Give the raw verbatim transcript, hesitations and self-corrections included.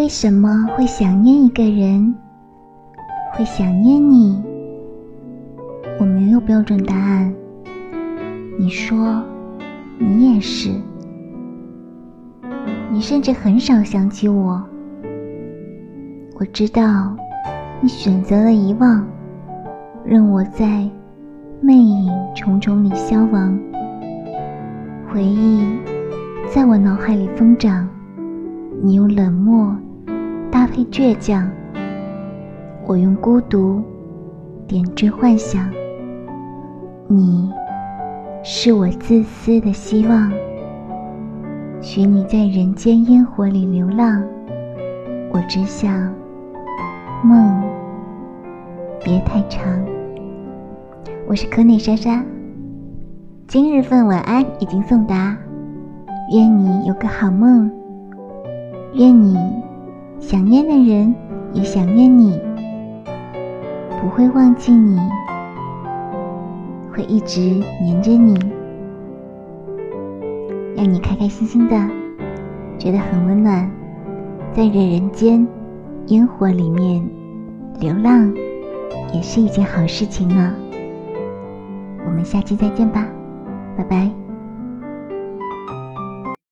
为什么会想念一个人？会想念你？我没有标准答案。你说，你也是。你甚至很少想起我。我知道，你选择了遗忘，任我在魅影重重里消亡。回忆在我脑海里疯长，你用冷漠搭配倔强，我用孤独点缀幻想。你是我自私的希望，许你在人间烟火里流浪，我只想梦别太长。我是可内莎莎，今日份晚安已经送达，愿你有个好梦，愿你想念的人也想念你，不会忘记你，会一直黏着你，让你开开心心的，觉得很温暖，在这人间烟火里面流浪也是一件好事情呢。我们下期再见吧，拜拜。